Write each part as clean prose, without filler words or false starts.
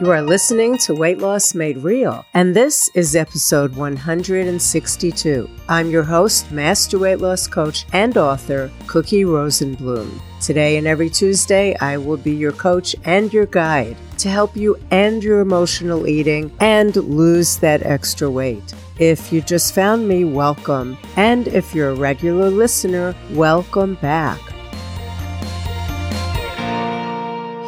You are listening to Weight Loss Made Real, and this is episode 162. I'm your host, Master Weight Loss Coach and author, Cookie Rosenbloom. Today and every Tuesday, I will be your coach and your guide to help you end your emotional eating and lose that extra weight. If you just found me, welcome. And if you're a regular listener, welcome back.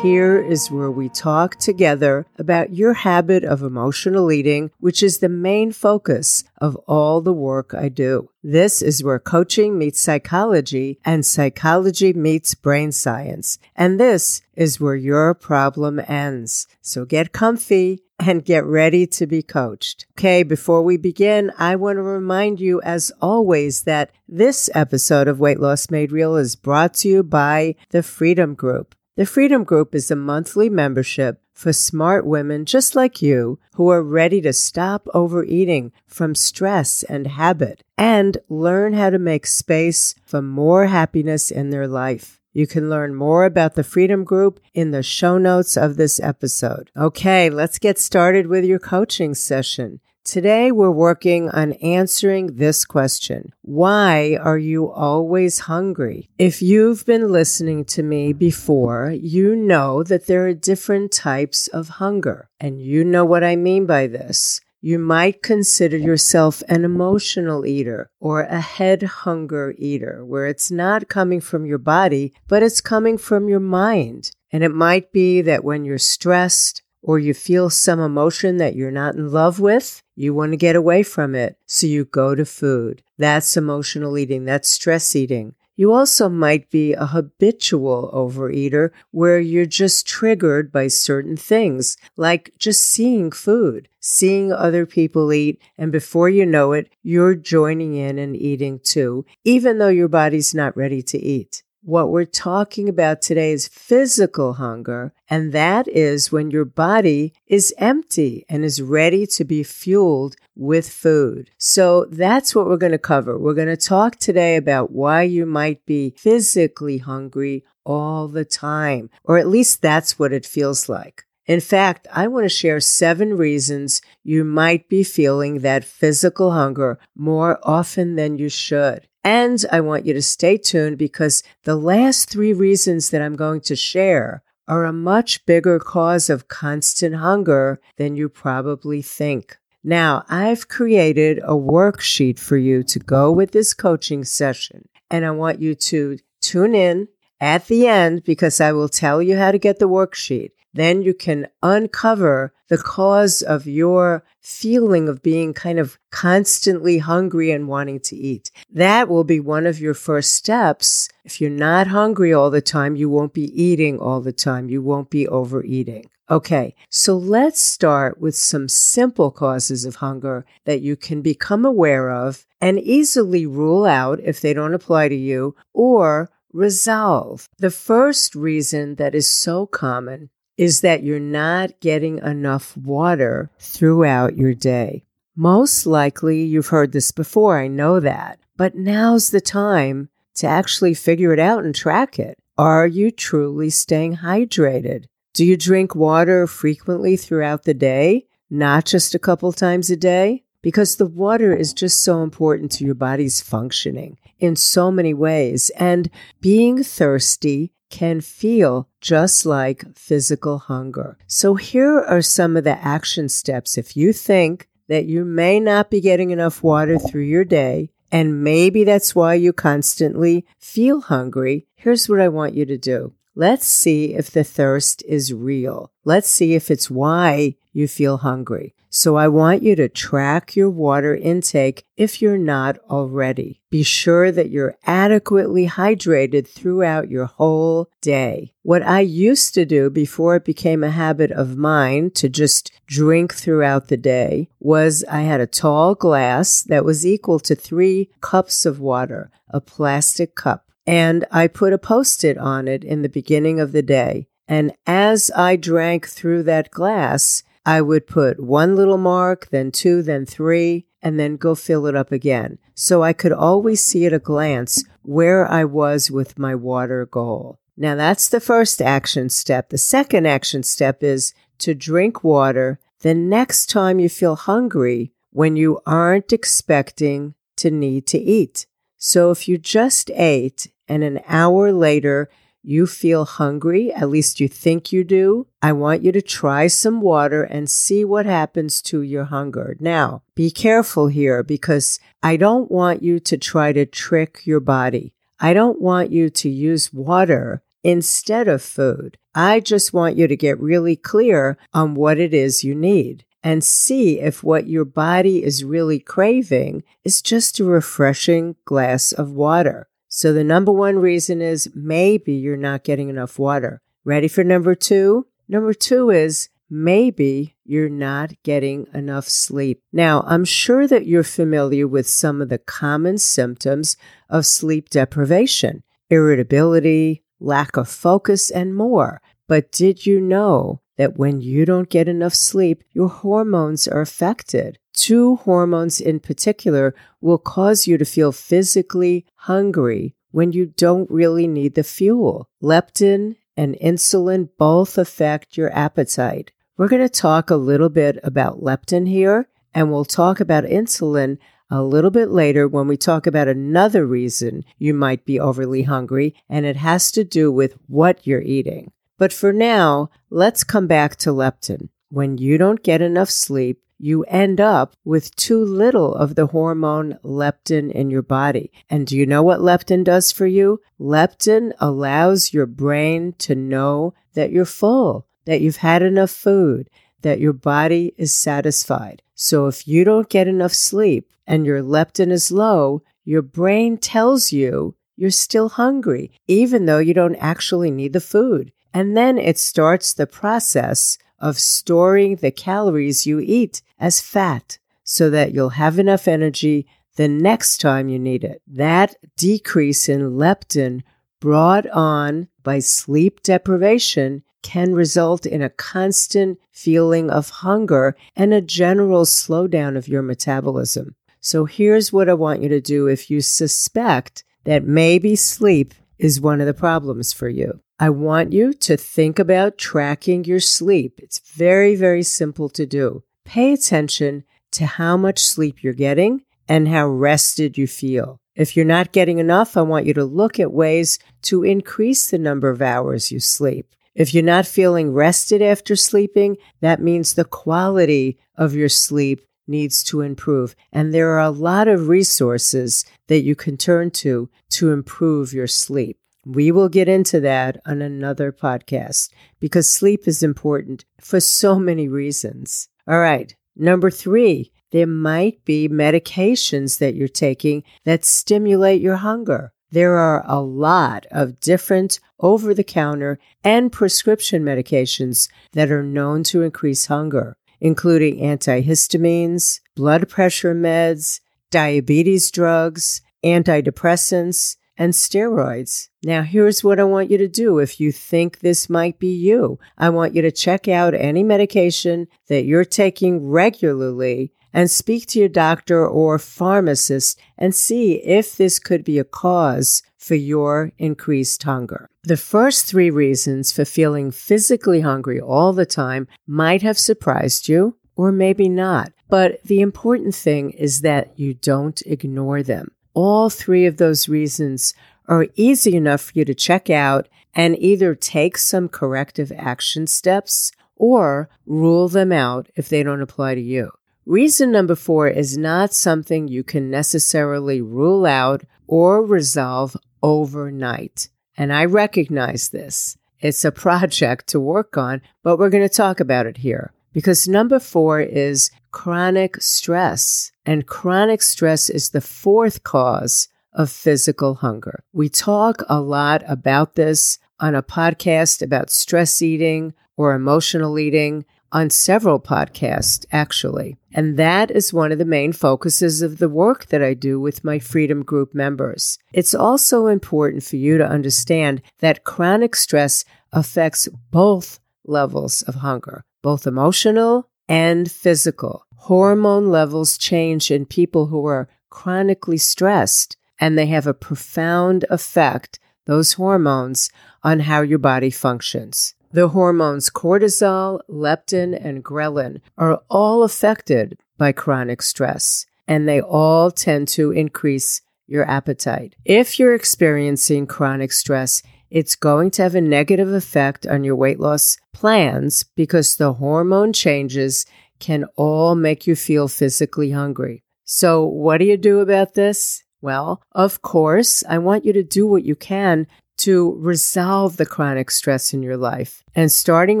Here is where we talk together about your habit of emotional eating, which is the main focus of all the work I do. This is where coaching meets psychology and psychology meets brain science. And this is where your problem ends. So get comfy and get ready to be coached. Okay, before we begin, I want to remind you, as always, that this episode of Weight Loss Made Real is brought to you by the Freedom Group. The Freedom Group is a monthly membership for smart women just like you who are ready to stop overeating from stress and habit and learn how to make space for more happiness in their life. You can learn more about the Freedom Group in the show notes of this episode. Okay, let's get started with your coaching session. Today, we're working on answering this question. Why are you always hungry? If you've been listening to me before, you know that there are different types of hunger, and you know what I mean by this. You might consider yourself an emotional eater or a head hunger eater, where it's not coming from your body, but it's coming from your mind. And it might be that when you're stressed, or you feel some emotion that you're not in love with, you want to get away from it, so you go to food. That's emotional eating. That's stress eating. You also might be a habitual overeater where you're just triggered by certain things, like just seeing food, seeing other people eat, and before you know it, you're joining in and eating too, even though your body's not ready to eat. What we're talking about today is physical hunger, and that is when your body is empty and is ready to be fueled with food. So that's what we're going to cover. We're going to talk today about why you might be physically hungry all the time, or at least that's what it feels like. In fact, I want to share 7 reasons you might be feeling that physical hunger more often than you should. And I want you to stay tuned because the last 3 reasons that I'm going to share are a much bigger cause of constant hunger than you probably think. Now, I've created a worksheet for you to go with this coaching session, and I want you to tune in at the end because I will tell you how to get the worksheet. Then you can uncover the cause of your feeling of being kind of constantly hungry and wanting to eat. That will be one of your first steps. If you're not hungry all the time, you won't be eating all the time. You won't be overeating. Okay, so let's start with some simple causes of hunger that you can become aware of and easily rule out if they don't apply to you or resolve. The first reason that is so common is that you're not getting enough water throughout your day. Most likely, you've heard this before, I know that, but now's the time to actually figure it out and track it. Are you truly staying hydrated? Do you drink water frequently throughout the day, not just a couple times a day? Because the water is just so important to your body's functioning in so many ways, and being thirsty can feel just like physical hunger. So here are some of the action steps. If you think that you may not be getting enough water through your day, and maybe that's why you constantly feel hungry, here's what I want you to do. Let's see if the thirst is real. Let's see if it's why you feel hungry. So I want you to track your water intake if you're not already. Be sure that you're adequately hydrated throughout your whole day. What I used to do before it became a habit of mine to just drink throughout the day was I had a tall glass that was equal to 3 cups of water, a plastic cup, and I put a Post-it on it in the beginning of the day. And as I drank through that glass, I would put 1 little mark, then 2, then 3, and then go fill it up again. So I could always see at a glance where I was with my water goal. Now that's the first action step. The second action step is to drink water the next time you feel hungry when you aren't expecting to need to eat. So if you just ate and an hour later you feel hungry, at least you think you do, I want you to try some water and see what happens to your hunger. Now, be careful here because I don't want you to try to trick your body. I don't want you to use water instead of food. I just want you to get really clear on what it is you need and see if what your body is really craving is just a refreshing glass of water. So the number one reason is maybe you're not getting enough water. Ready for number two? Number two is maybe you're not getting enough sleep. Now, I'm sure that you're familiar with some of the common symptoms of sleep deprivation, irritability, lack of focus, and more. But did you know that when you don't get enough sleep, your hormones are affected? Two hormones in particular will cause you to feel physically hungry when you don't really need the fuel. Leptin and insulin both affect your appetite. We're going to talk a little bit about leptin here, and we'll talk about insulin a little bit later when we talk about another reason you might be overly hungry, and it has to do with what you're eating. But for now, let's come back to leptin. When you don't get enough sleep, you end up with too little of the hormone leptin in your body. And do you know what leptin does for you? Leptin allows your brain to know that you're full, that you've had enough food, that your body is satisfied. So if you don't get enough sleep and your leptin is low, your brain tells you you're still hungry, even though you don't actually need the food. And then it starts the process of storing the calories you eat as fat so that you'll have enough energy the next time you need it. That decrease in leptin brought on by sleep deprivation can result in a constant feeling of hunger and a general slowdown of your metabolism. So here's what I want you to do if you suspect that maybe sleep is one of the problems for you. I want you to think about tracking your sleep. It's very, very simple to do. Pay attention to how much sleep you're getting and how rested you feel. If you're not getting enough, I want you to look at ways to increase the number of hours you sleep. If you're not feeling rested after sleeping, that means the quality of your sleep needs to improve. And there are a lot of resources that you can turn to improve your sleep. We will get into that on another podcast because sleep is important for so many reasons. All right. Number three, there might be medications that you're taking that stimulate your hunger. There are a lot of different over-the-counter and prescription medications that are known to increase hunger, including antihistamines, blood pressure meds, diabetes drugs, antidepressants, and steroids. Now, here's what I want you to do if you think this might be you. I want you to check out any medication that you're taking regularly and speak to your doctor or pharmacist and see if this could be a cause for your increased hunger. The first three reasons for feeling physically hungry all the time might have surprised you or maybe not, but the important thing is that you don't ignore them. All three of those reasons are easy enough for you to check out and either take some corrective action steps or rule them out if they don't apply to you. Reason number four is not something you can necessarily rule out or resolve overnight. And I recognize this. It's a project to work on, but we're going to talk about it here. Because number four is chronic stress, and chronic stress is the fourth cause of physical hunger. We talk a lot about this on a podcast about stress eating or emotional eating, on several podcasts, actually. And that is one of the main focuses of the work that I do with my Freedom Group members. It's also important for you to understand that chronic stress affects both levels of hunger, both emotional and physical. Hormone levels change in people who are chronically stressed, and they have a profound effect, those hormones, on how your body functions. The hormones cortisol, leptin, and ghrelin are all affected by chronic stress, and they all tend to increase your appetite. If you're experiencing chronic stress, it's going to have a negative effect on your weight loss plans because the hormone changes can all make you feel physically hungry. So what do you do about this? Well, of course, I want you to do what you can to resolve the chronic stress in your life. And starting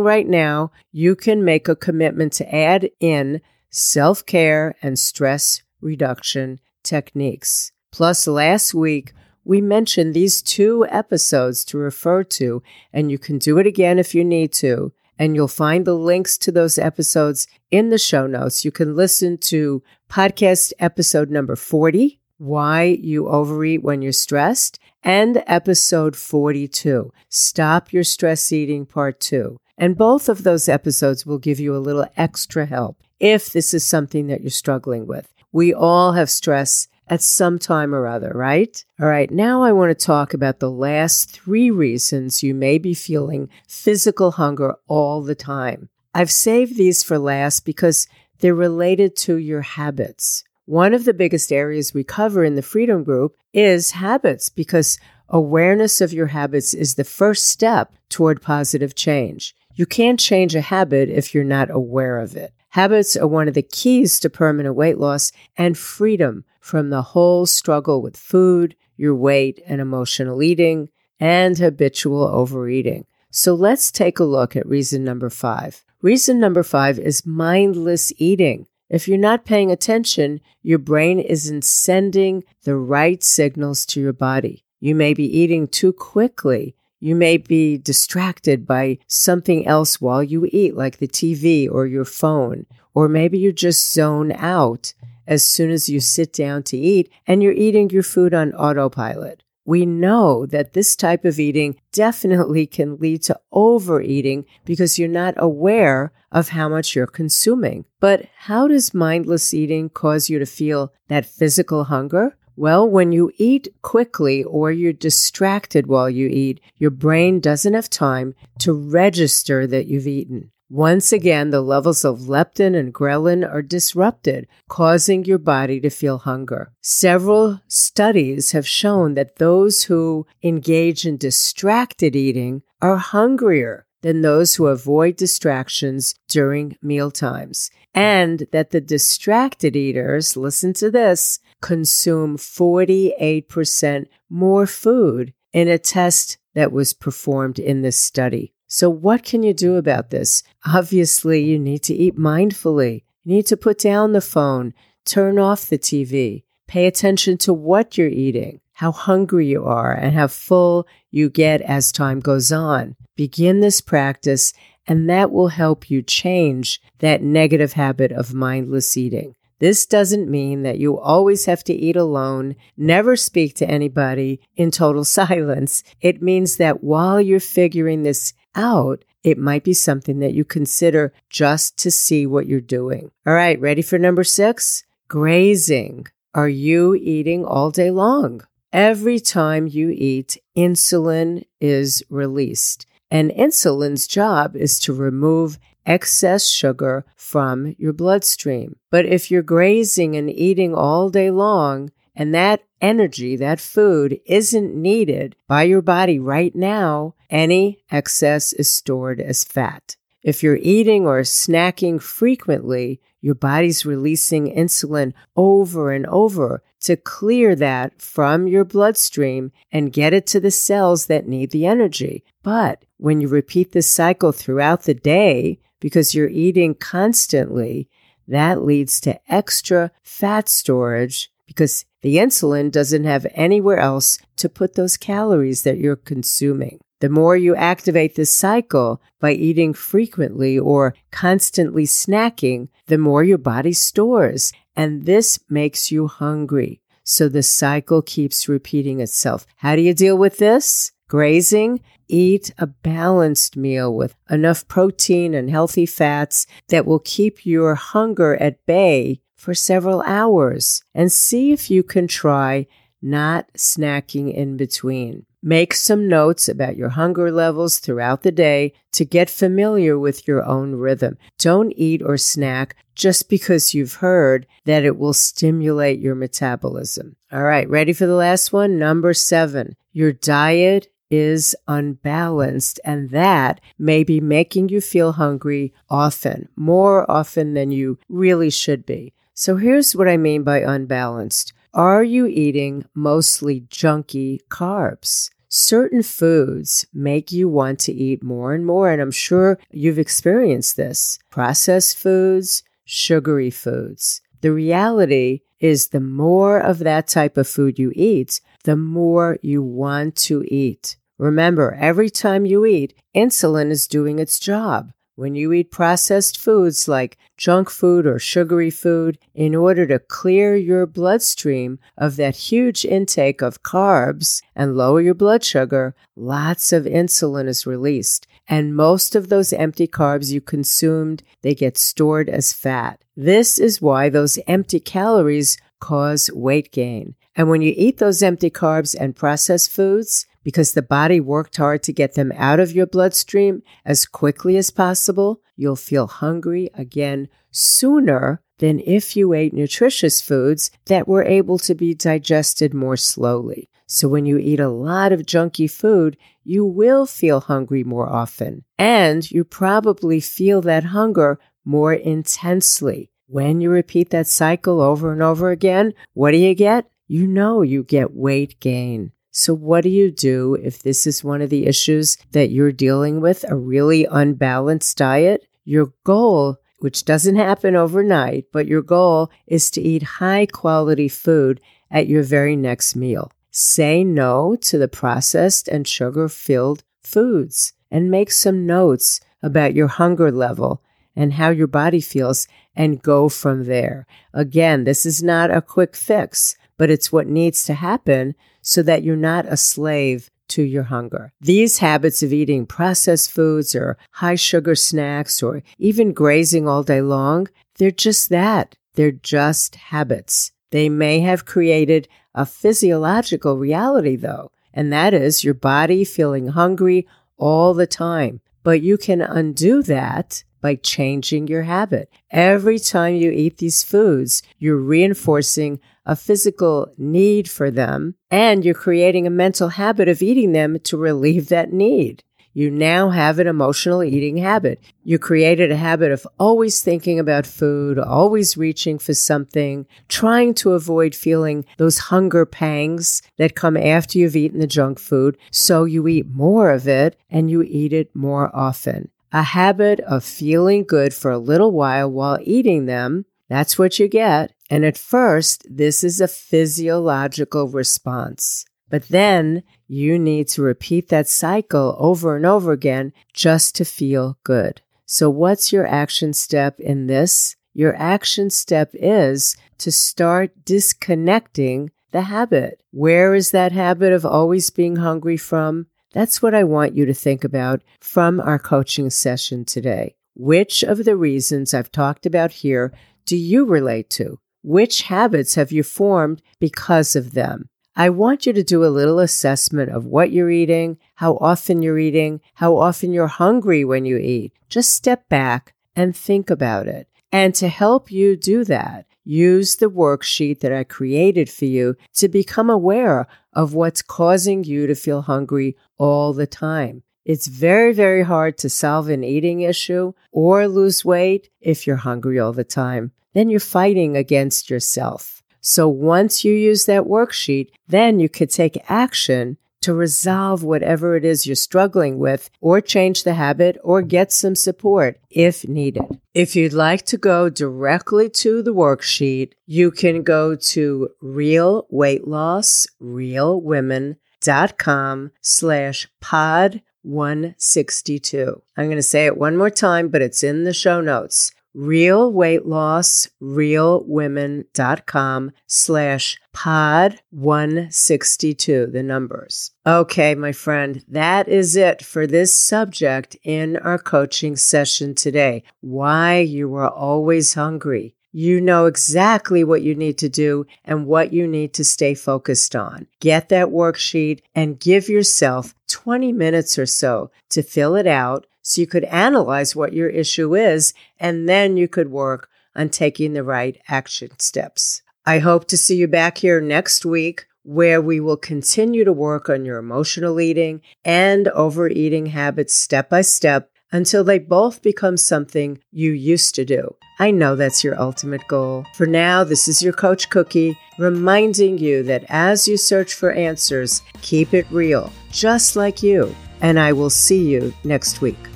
right now, you can make a commitment to add in self-care and stress reduction techniques. Plus, last week, we mentioned these two episodes to refer to, and you can do it again if you need to. And you'll find the links to those episodes in the show notes. You can listen to podcast episode number 40, Why You Overeat When You're Stressed, and episode 42, Stop Your Stress Eating Part 2. And both of those episodes will give you a little extra help if this is something that you're struggling with. We all have stress at some time or other, right? All right, now I want to talk about the last three reasons you may be feeling physical hunger all the time. I've saved these for last because they're related to your habits. One of the biggest areas we cover in the Freedom Group is habits, because awareness of your habits is the first step toward positive change. You can't change a habit if you're not aware of it. Habits are one of the keys to permanent weight loss and freedom from the whole struggle with food, your weight, and emotional eating, and habitual overeating. So let's take a look at reason number 5. Reason number 5 is mindless eating. If you're not paying attention, your brain isn't sending the right signals to your body. You may be eating too quickly. You may be distracted by something else while you eat, like the TV or your phone. Or maybe you just zone out as soon as you sit down to eat and you're eating your food on autopilot. We know that this type of eating definitely can lead to overeating because you're not aware of how much you're consuming. But how does mindless eating cause you to feel that physical hunger? Well, when you eat quickly or you're distracted while you eat, your brain doesn't have time to register that you've eaten. Once again, the levels of leptin and ghrelin are disrupted, causing your body to feel hunger. Several studies have shown that those who engage in distracted eating are hungrier than those who avoid distractions during mealtimes, and that the distracted eaters, listen to this, consume 48% more food in a test that was performed in this study. So what can you do about this? Obviously, you need to eat mindfully. You need to put down the phone, turn off the TV, pay attention to what you're eating, how hungry you are, and how full you get as time goes on. Begin this practice, and that will help you change that negative habit of mindless eating. This doesn't mean that you always have to eat alone, never speak to anybody, in total silence. It means that while you're figuring this out, it might be something that you consider just to see what you're doing. All right, ready for number 6? Grazing. Are you eating all day long? Every time you eat, insulin is released. And insulin's job is to remove excess sugar from your bloodstream. But if you're grazing and eating all day long, and that energy, that food, isn't needed by your body right now, any excess is stored as fat. If you're eating or snacking frequently, your body's releasing insulin over and over to clear that from your bloodstream and get it to the cells that need the energy. But when you repeat this cycle throughout the day, because you're eating constantly, that leads to extra fat storage because the insulin doesn't have anywhere else to put those calories that you're consuming. The more you activate this cycle by eating frequently or constantly snacking, the more your body stores, and this makes you hungry. So the cycle keeps repeating itself. How do you deal with this? Grazing? Eat a balanced meal with enough protein and healthy fats that will keep your hunger at bay for several hours, and see if you can try not snacking in between. Make some notes about your hunger levels throughout the day to get familiar with your own rhythm. Don't eat or snack just because you've heard that it will stimulate your metabolism. All right, ready for the last one? Number 7, your diet is unbalanced, and that may be making you feel hungry often, more often than you really should be. So here's what I mean by unbalanced. Are you eating mostly junky carbs? Certain foods make you want to eat more and more, and I'm sure you've experienced this. Processed foods, sugary foods. The reality is the more of that type of food you eat, the more you want to eat. Remember, every time you eat, insulin is doing its job. When you eat processed foods like junk food or sugary food, in order to clear your bloodstream of that huge intake of carbs and lower your blood sugar, lots of insulin is released. And most of those empty carbs you consumed, they get stored as fat. This is why those empty calories cause weight gain. And when you eat those empty carbs and processed foods, because the body worked hard to get them out of your bloodstream as quickly as possible, you'll feel hungry again sooner than if you ate nutritious foods that were able to be digested more slowly. So when you eat a lot of junky food, you will feel hungry more often, and you probably feel that hunger more intensely. When you repeat that cycle over and over again, what do you get? You know you get weight gain. So what do you do if this is one of the issues that you're dealing with, a really unbalanced diet? Your goal, which doesn't happen overnight, but your goal is to eat high-quality food at your very next meal. Say no to the processed and sugar-filled foods, and make some notes about your hunger level and how your body feels, and go from there. Again, this is not a quick fix, but it's what needs to happen so that you're not a slave to your hunger. These habits of eating processed foods or high sugar snacks or even grazing all day long, they're just that. They're just habits. They may have created a physiological reality though, and that is your body feeling hungry all the time. But you can undo that by changing your habit. Every time you eat these foods, you're reinforcing a physical need for them, and you're creating a mental habit of eating them to relieve that need. You now have an emotional eating habit. You created a habit of always thinking about food, always reaching for something, trying to avoid feeling those hunger pangs that come after you've eaten the junk food, so you eat more of it and you eat it more often. A habit of feeling good for a little while eating them, that's what you get. And at first, this is a physiological response. But then you need to repeat that cycle over and over again just to feel good. So what's your action step in this? Your action step is to start disconnecting the habit. Where is that habit of always being hungry from? That's what I want you to think about from our coaching session today. Which of the reasons I've talked about here do you relate to? Which habits have you formed because of them? I want you to do a little assessment of what you're eating, how often you're eating, how often you're hungry when you eat. Just step back and think about it. And to help you do that, use the worksheet that I created for you to become aware of what's causing you to feel hungry all the time. It's very, very hard to solve an eating issue or lose weight if you're hungry all the time. Then you're fighting against yourself. So once you use that worksheet, then you could take action to resolve whatever it is you're struggling with, or change the habit, or get some support if needed. If you'd like to go directly to the worksheet, you can go to realweightlossrealwomen.com/pod162. I'm going to say it one more time, but it's in the show notes. realweightlossrealwomen.com/pod162, the numbers. Okay, my friend, that is it for this subject in our coaching session today. Why you are always hungry. you know exactly what you need to do and what you need to stay focused on. Get that worksheet and give yourself 20 minutes or so to fill it out so you could analyze what your issue is, and then you could work on taking the right action steps. I hope to see you back here next week, where we will continue to work on your emotional eating and overeating habits step by step until they both become something you used to do. I know that's your ultimate goal. For now, this is your Coach Cookie, reminding you that as you search for answers, keep it real, just like you. And I will see you next week.